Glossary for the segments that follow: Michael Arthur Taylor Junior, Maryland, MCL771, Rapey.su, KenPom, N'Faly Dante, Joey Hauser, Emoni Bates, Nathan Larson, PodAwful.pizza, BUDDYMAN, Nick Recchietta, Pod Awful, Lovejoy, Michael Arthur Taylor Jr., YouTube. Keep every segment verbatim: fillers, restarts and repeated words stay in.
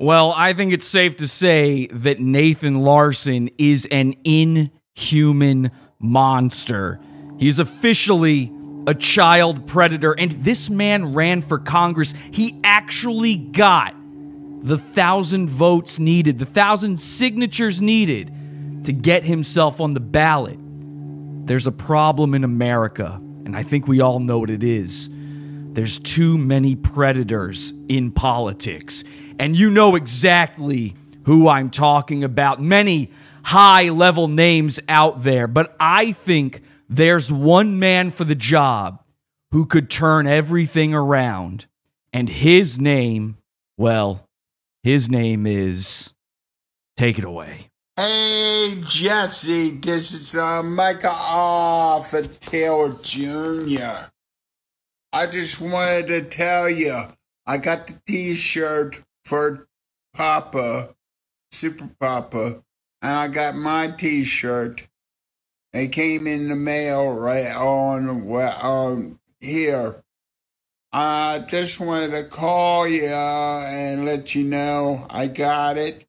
Well, I think it's safe to say that Nathan Larson is an inhuman monster. He's officially a child predator, and this man ran for Congress. He actually got the thousand votes needed, the thousand signatures needed to get himself on the ballot. There's a problem in America, and I think we all know what it is. There's too many predators in politics. And you know exactly who I'm talking about. Many high-level names out there. But I think there's one man for the job who could turn everything around. And his name, well, his name is... Take it away. Hey, Jesse, this is uh, Michael Arthur Taylor Junior I just wanted to tell you, I got the T-shirt for Papa, Super Papa, and I got my T-shirt. It came in the mail right on um, here. I just wanted to call you and let you know I got it.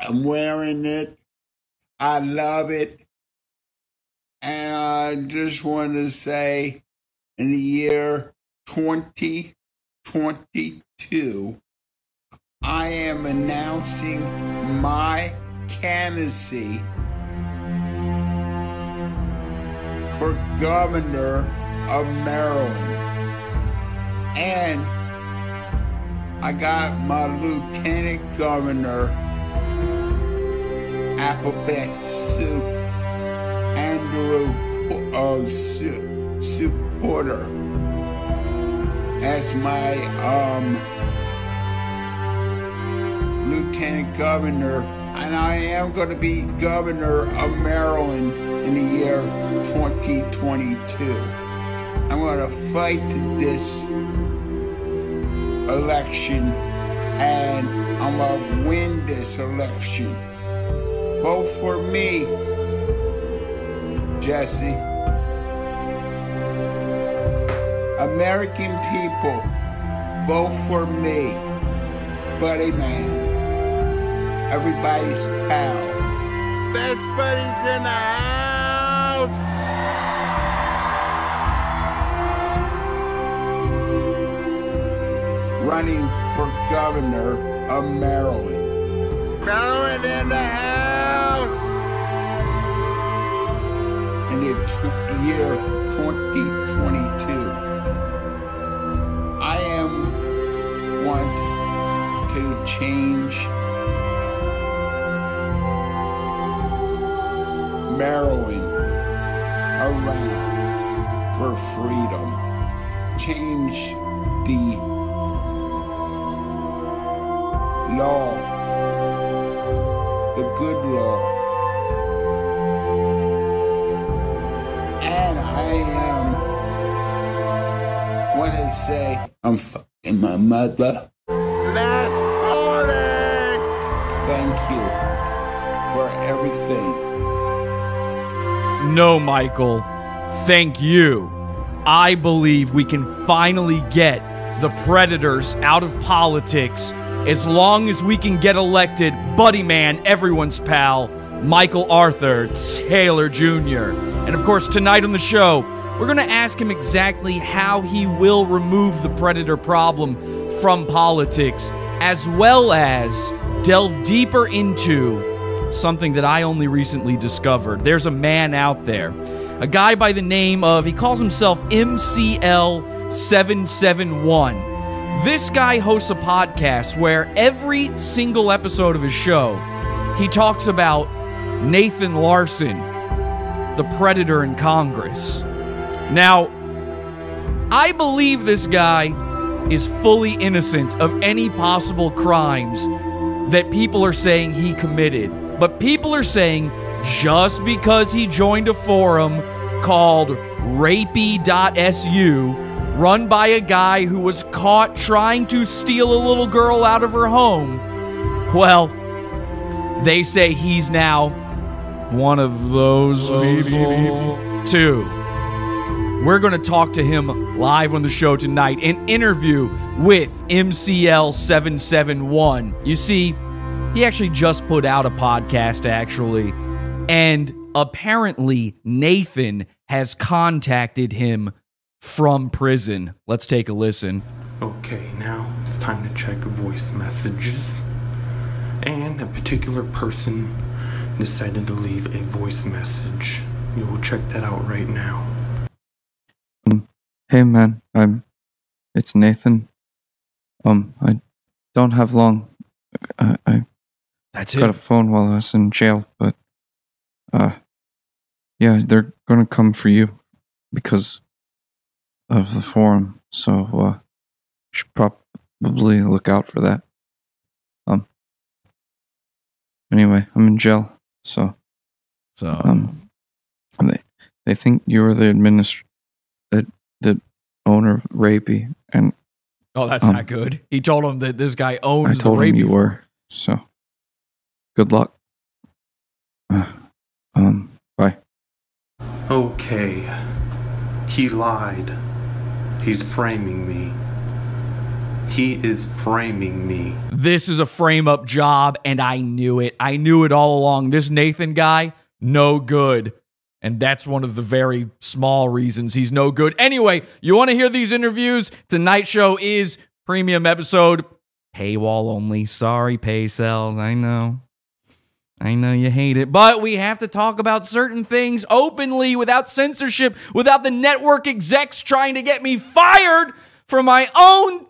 I'm wearing it. I love it. And I just wanted to say, in the year twenty twenty-two, I am announcing my candidacy for governor of Maryland. And I got my lieutenant governor, Rapey.su, Andrew uh, Su- Supporter, as my um. Lieutenant Governor, and I am going to be Governor of Maryland in the year twenty twenty-two. I'm going to fight this election, and I'm going to win this election. Vote for me, Jesse. American people, vote for me, buddy man. Everybody's pal. Best buddies in the house. Running for governor of Maryland. Maryland in the house. In the t- year twenty twenty-two. I am want to change Maryland around for freedom. Change the law, the good law. And I am, want to say, I'm fucking my mother. Last morning! Thank you for everything. No, Michael, thank you. I believe we can finally get the predators out of politics as long as we can get elected buddy man, everyone's pal, Michael Arthur Taylor Junior And of course, tonight on the show, we're going to ask him exactly how he will remove the predator problem from politics, as well as delve deeper into something that I only recently discovered. There's a man out there, a guy by the name of, he calls himself M C L seven seven one. This guy hosts a podcast where every single episode of his show, he talks about Nathan Larson, the predator in Congress. Now, I believe this guy is fully innocent of any possible crimes that people are saying he committed. But people are saying just because he joined a forum called Rapey.su, run by a guy who was caught trying to steal a little girl out of her home, well, they say he's now one of those people too. We're going to talk to him live on the show tonight, an interview with M C L seven seven one. You see, he actually just put out a podcast, actually, and apparently Nathan has contacted him from prison. Let's take a listen. Okay, now it's time to check voice messages. And a particular person decided to leave a voice message. You will check that out right now. Um, hey man, I'm, it's Nathan. Um, I don't have long. I, I That's got it. a phone while I was in jail, but, uh, yeah, they're gonna come for you because of the forum, so, uh, you should probably look out for that. Um, anyway, I'm in jail, so, so, um, they, they think you were the administrator, the, the owner of Rapey, and, oh, that's um, not good. He told him that this guy owns the Rapey. I told him you were, so, good luck. Uh, um, bye. Okay, he lied. He's framing me. He is framing me. This is a frame-up job, and I knew it. I knew it all along. This Nathan guy, no good. And that's one of the very small reasons he's no good. Anyway, you want to hear these interviews? Tonight's show is premium episode. Paywall only. Sorry, Paycells. I know. I know you hate it, but we have to talk about certain things openly, without censorship, without the network execs trying to get me fired from my own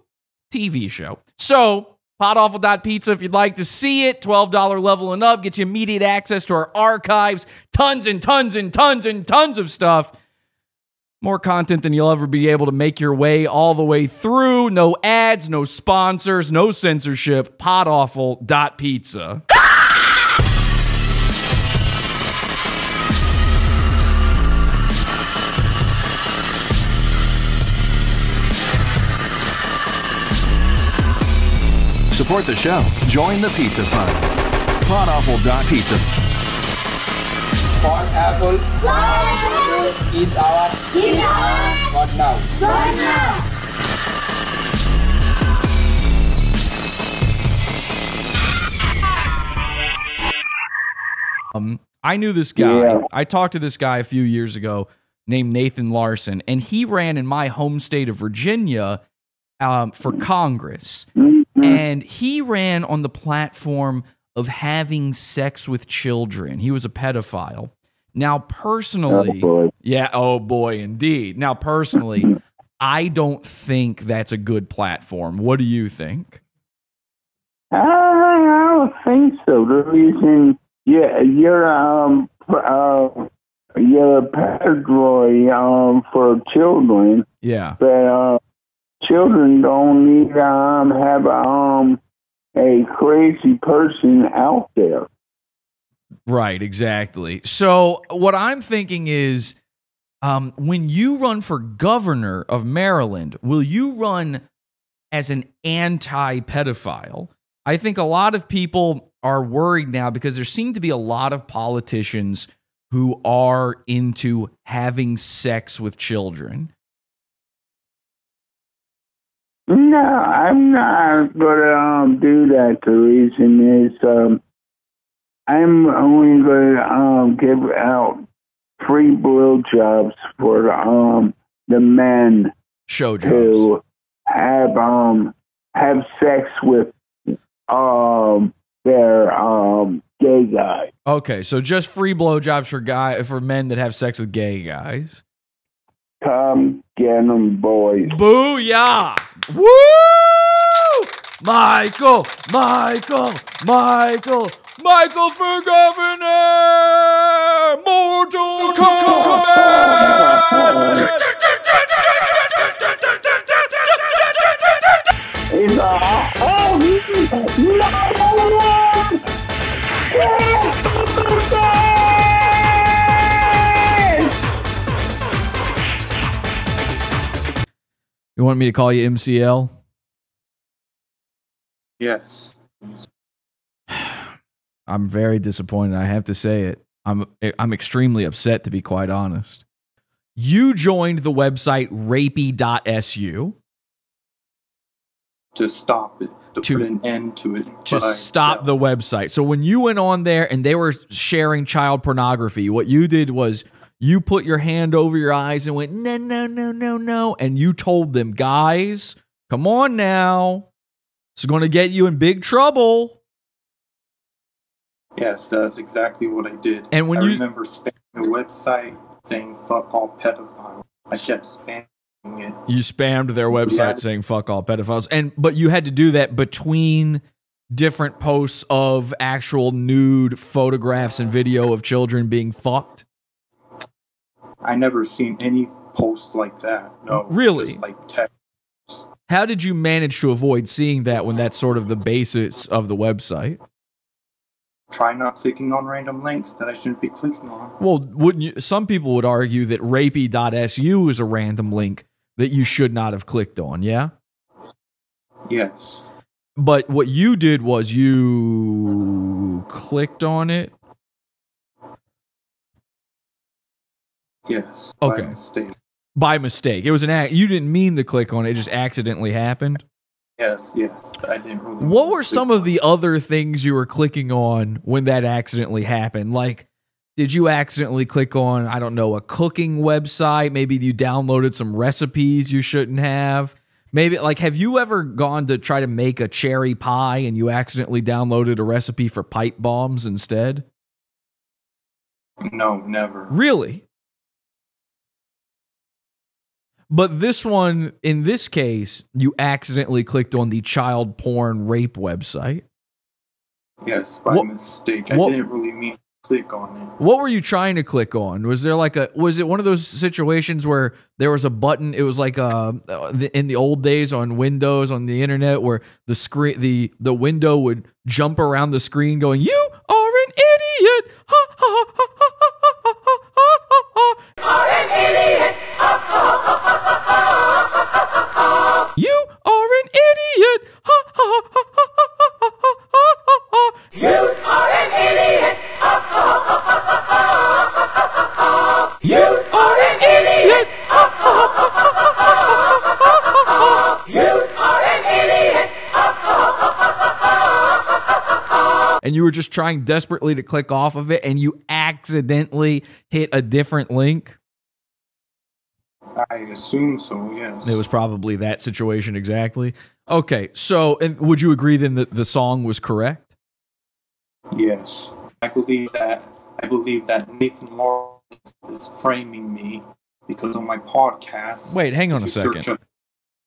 T V show. So, pod awful dot pizza if you'd like to see it, twelve dollar level and up, gets you immediate access to our archives, tons and tons and tons and tons of stuff. More content than you'll ever be able to make your way all the way through. No ads, no sponsors, no censorship. pod awful dot pizza. Support the show. Join the pizza fun. pod awful dot pizza. Pod Awful. Eat our pizza. What now? What now? Um, I knew this guy. Yeah. I talked to this guy a few years ago named Nathan Larson, and he ran in my home state of Virginia um, for Congress. And he ran on the platform of having sex with children. He was a pedophile. Now, personally, oh yeah, oh boy, indeed. Now, personally, I don't think that's a good platform. What do you think? I, I don't think so. The reason yeah, you're um, uh, you're a pedagogy um for children. Yeah, but. Uh, Children don't need to um, have um, a crazy person out there. Right, exactly. So what I'm thinking is um, when you run for governor of Maryland, will you run as an anti-pedophile? I think a lot of people are worried now because there seem to be a lot of politicians who are into having sex with children. No, I'm not gonna um, do that. The reason is um, I'm only gonna um, give out free blowjobs for um, the men Show jobs. to have um, have sex with um, their um, gay guys. Okay, so just free blowjobs for guy for men that have sex with gay guys. Come get 'em, boys! Booyah! Woo! Michael, Michael, Michael, Michael for governor! More to come! He's a oh, he's number one! You want me to call you M C L? Yes. I'm very disappointed. I have to say it. I'm I'm extremely upset, to be quite honest. You joined the website Rapey dot S U. to stop it, to, to put an end to it. To but stop I, yeah. the website. So when you went on there and they were sharing child pornography, what you did was you put your hand over your eyes and went, no, no, no, no, no. And you told them, guys, come on now. It's going to get you in big trouble. Yes, that's exactly what I did. And when I you remember spamming the website saying fuck all pedophiles, I kept spamming it. You spammed their website yeah. saying fuck all pedophiles. And but you had to do that between different posts of actual nude photographs and video of children being fucked. I never seen any post like that. No. Really? Just like text. How did you manage to avoid seeing that when that's sort of the basis of the website? Try not clicking on random links that I shouldn't be clicking on. Well, wouldn't you, some people would argue that Rapey dot S U is a random link that you should not have clicked on, yeah? Yes. But what you did was you clicked on it? Yes, okay. By mistake. By mistake. It was an act. You didn't mean to click on it. It just accidentally happened. Yes, yes. I didn't really. What were some of the other things you were clicking on when that accidentally happened? Like, did you accidentally click on, I don't know, a cooking website? Maybe you downloaded some recipes you shouldn't have. Maybe, like, have you ever gone to try to make a cherry pie and you accidentally downloaded a recipe for pipe bombs instead? No, never. Really? But this one, in this case, you accidentally clicked on the child porn rape website. Yes, by what, mistake. I what, didn't really mean to click on it. What were you trying to click on? Was there like a, was it one of those situations where there was a button? It was like a, in the old days on Windows, on the internet, where the screen, the, the window would jump around the screen going, you are an idiot. Ha, ha, ha, ha, ha, ha, ha, ha, ha, ha. You are an idiot. You are an idiot. Ha, ha, ha, ha, ha, ha, ha, ha. You are an idiot. Ha, ha, ha, ha, ha, ha, ha. You are an idiot. Ha, ha, ha, ha, ha. You are an idiot. Ha, ha, ha, ha. And you were just trying desperately to click off of it and you accidentally hit a different link. I assume so, yes. It was probably that situation exactly. Okay, so and would you agree then that the song was correct? Yes. I believe that I believe that Nathan Larson is framing me because on my podcast. Wait, hang on a second.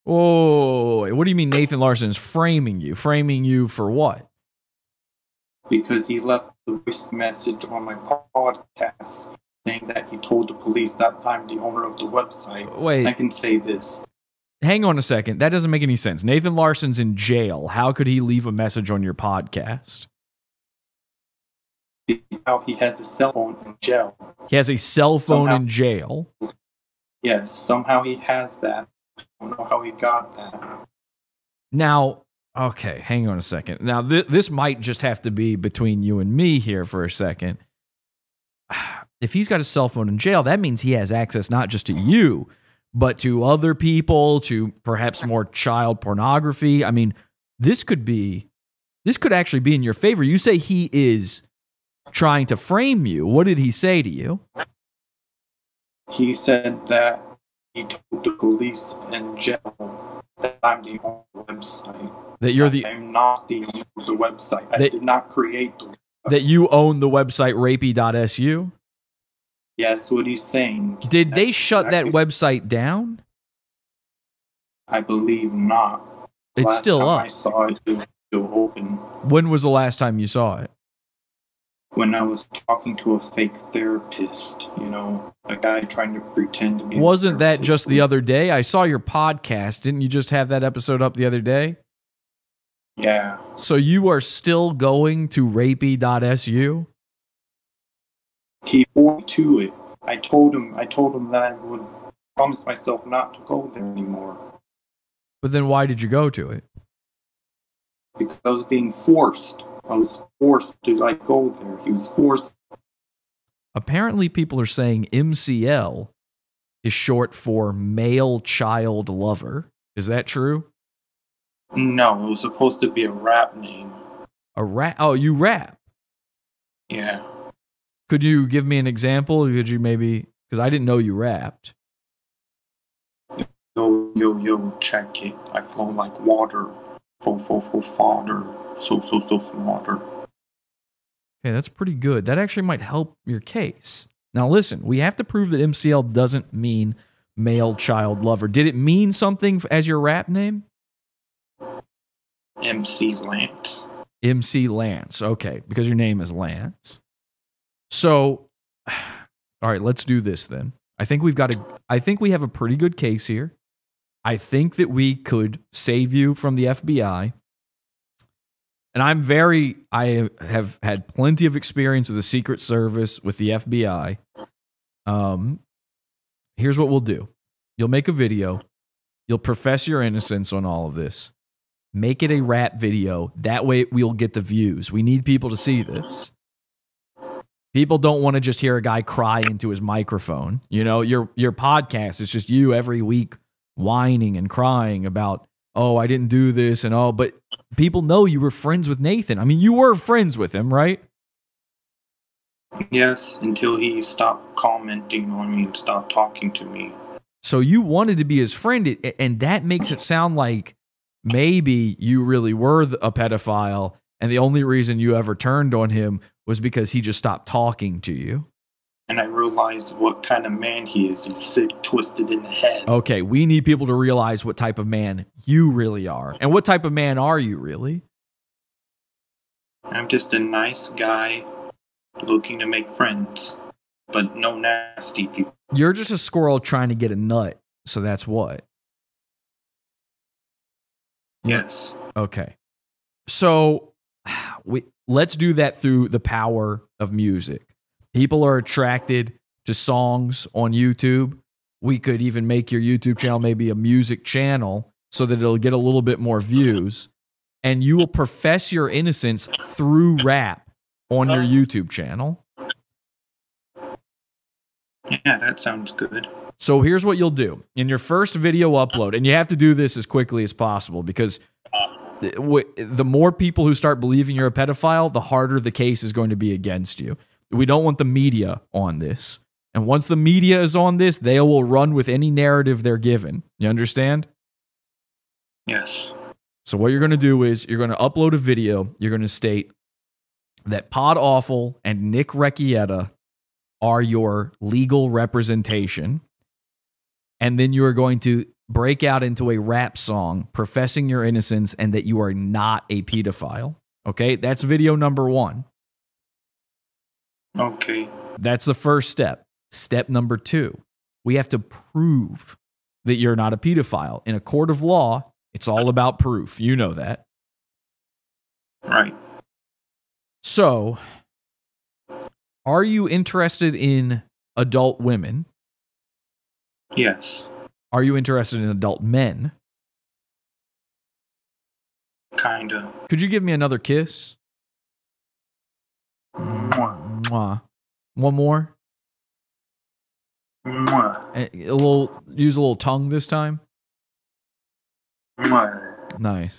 Whoa, what do you mean Nathan Larson is framing you? Framing you for what? Because he left the voice message on my podcast. Saying that he told the police that I'm the owner of the website. Wait. I can say this. Hang on a second. That doesn't make any sense. Nathan Larson's in jail. How could he leave a message on your podcast? Now he has a cell phone in jail. He has a cell phone somehow, in jail? Yes. Somehow he has that. I don't know how he got that. Now, okay, hang on a second. Now, th this might just have to be between you and me here for a second. If he's got a cell phone in jail, that means he has access not just to you, but to other people, to perhaps more child pornography. I mean, this could be, this could actually be in your favor. You say he is trying to frame you. What did he say to you? He said that he told the police in jail that I'm the owner of the website. That you're the... I'm not the owner of the website. That, I did not create the website. That you own the website rapey dot S U? Yeah, that's what he's saying. Did that's they shut exactly. that website down? I believe not. It's last still time up. I saw it, it was still open. When was the last time you saw it? When I was talking to a fake therapist, you know, a guy trying to pretend to be. Wasn't that just the other day? I saw your podcast. Didn't you just have that episode up the other day? Yeah. So you are still going to rapey dot S U? Keep on to it. I told him I told him that I would promise myself not to go there anymore. But then why did you go to it? Because I was being forced. I was forced to like go there. He was forced. Apparently people are saying M C L is short for male child lover. Is that true? No, it was supposed to be a rap name. A rap? Oh, you rap? Yeah. Could you give me an example? Could you maybe? Because I didn't know you rapped. Yo, yo, yo, check it. I flow like water. Fo, fo, fo, fodder. So, so, so, fodder. Okay, that's pretty good. That actually might help your case. Now, listen, we have to prove that M C L doesn't mean male child lover. Did it mean something as your rap name? M C Lance. M C Lance. Okay, because your name is Lance. So, all right, let's do this then. I think we've got a, I think we have a pretty good case here. I think that we could save you from the F B I. And I'm very, I have had plenty of experience with the Secret Service, with the F B I. Um, here's what we'll do. You'll make a video. You'll profess your innocence on all of this. Make it a rap video. That way we'll get the views. We need people to see this. People don't want to just hear a guy cry into his microphone. You know, your your podcast is just you every week whining and crying about, oh, I didn't do this and all. But people know you were friends with Nathan. I mean, you were friends with him, right? Yes, until he stopped commenting on me and stopped talking to me. So you wanted to be his friend, and that makes it sound like maybe you really were a pedophile, and the only reason you ever turned on him was because he just stopped talking to you. And I realized what kind of man he is. He's sick, twisted in the head. Okay, we need people to realize what type of man you really are. And what type of man are you, really? I'm just a nice guy looking to make friends, but no nasty people. You're just a squirrel trying to get a nut, so that's what? Yes. Okay. So... We, let's do that through the power of music. People are attracted to songs on YouTube. We could even make your YouTube channel maybe a music channel so that it'll get a little bit more views. And you will profess your innocence through rap on your YouTube channel. Yeah, that sounds good. So here's what you'll do. In your first video upload, and you have to do this as quickly as possible because... the more people who start believing you're a pedophile, the harder the case is going to be against you. We don't want the media on this. And once the media is on this, they will run with any narrative they're given. You understand? Yes. So what you're going to do is you're going to upload a video. You're going to state that Pod Awful and Nick Recchietta are your legal representation. And then you are going to break out into a rap song professing your innocence and that you are not a pedophile. Okay? That's video number one. Okay. That's the first step. Step number two. We have to prove that you're not a pedophile. In a court of law, it's all about proof. You know that. Right. So, are you interested in adult women? Yes. Are you interested in adult men? Kinda. Could you give me another kiss? Mwah. Mwah. One more? Mwah. A little, use a little tongue this time? Mwah. Nice.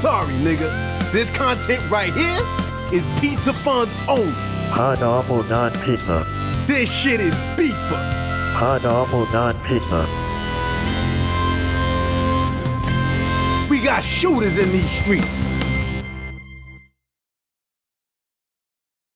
Sorry, nigga. This content right here is Pizza Fun's own. Pod Awful dot pizza. This shit is beeper. Pod Awful dot pizza. We got shooters in these streets.